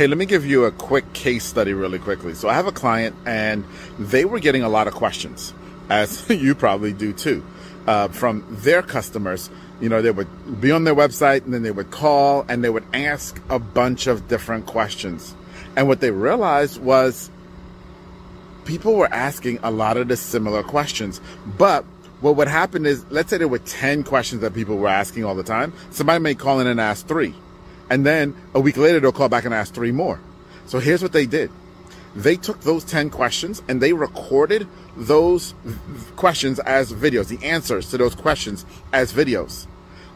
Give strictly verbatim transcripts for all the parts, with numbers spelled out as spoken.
Hey, let me give you a quick case study really quickly. So I have a client and they were getting a lot of questions, as you probably do too, uh, from their customers. You know, they would be on their website and then they would call and they would ask a bunch of different questions. And what they realized was people were asking a lot of the similar questions. But what would happen is, let's say there were ten questions that people were asking all the time. Somebody may call in and ask three. And then a week later, they'll call back and ask three more. So here's what they did. They took those ten questions and they recorded those questions as videos, the answers to those questions as videos.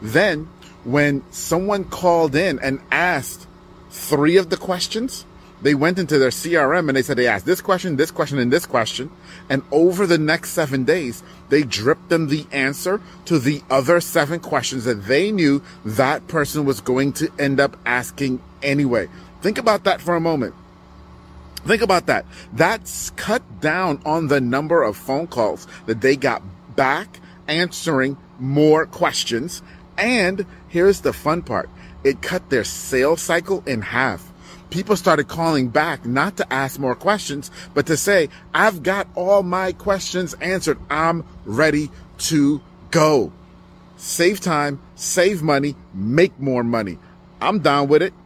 Then when someone called in and asked three of the questions, they went into their C R M and they said they asked this question, this question, and this question. And over the next seven days, they dripped them the answer to the other seven questions that they knew that person was going to end up asking anyway. Think about that for a moment. Think about that. That's cut down on the number of phone calls that they got back answering more questions. And here's the fun part. It cut their sales cycle in half. People started calling back not to ask more questions, but to say, I've got all my questions answered. I'm ready to go. Save time, save money, make more money. I'm down with it.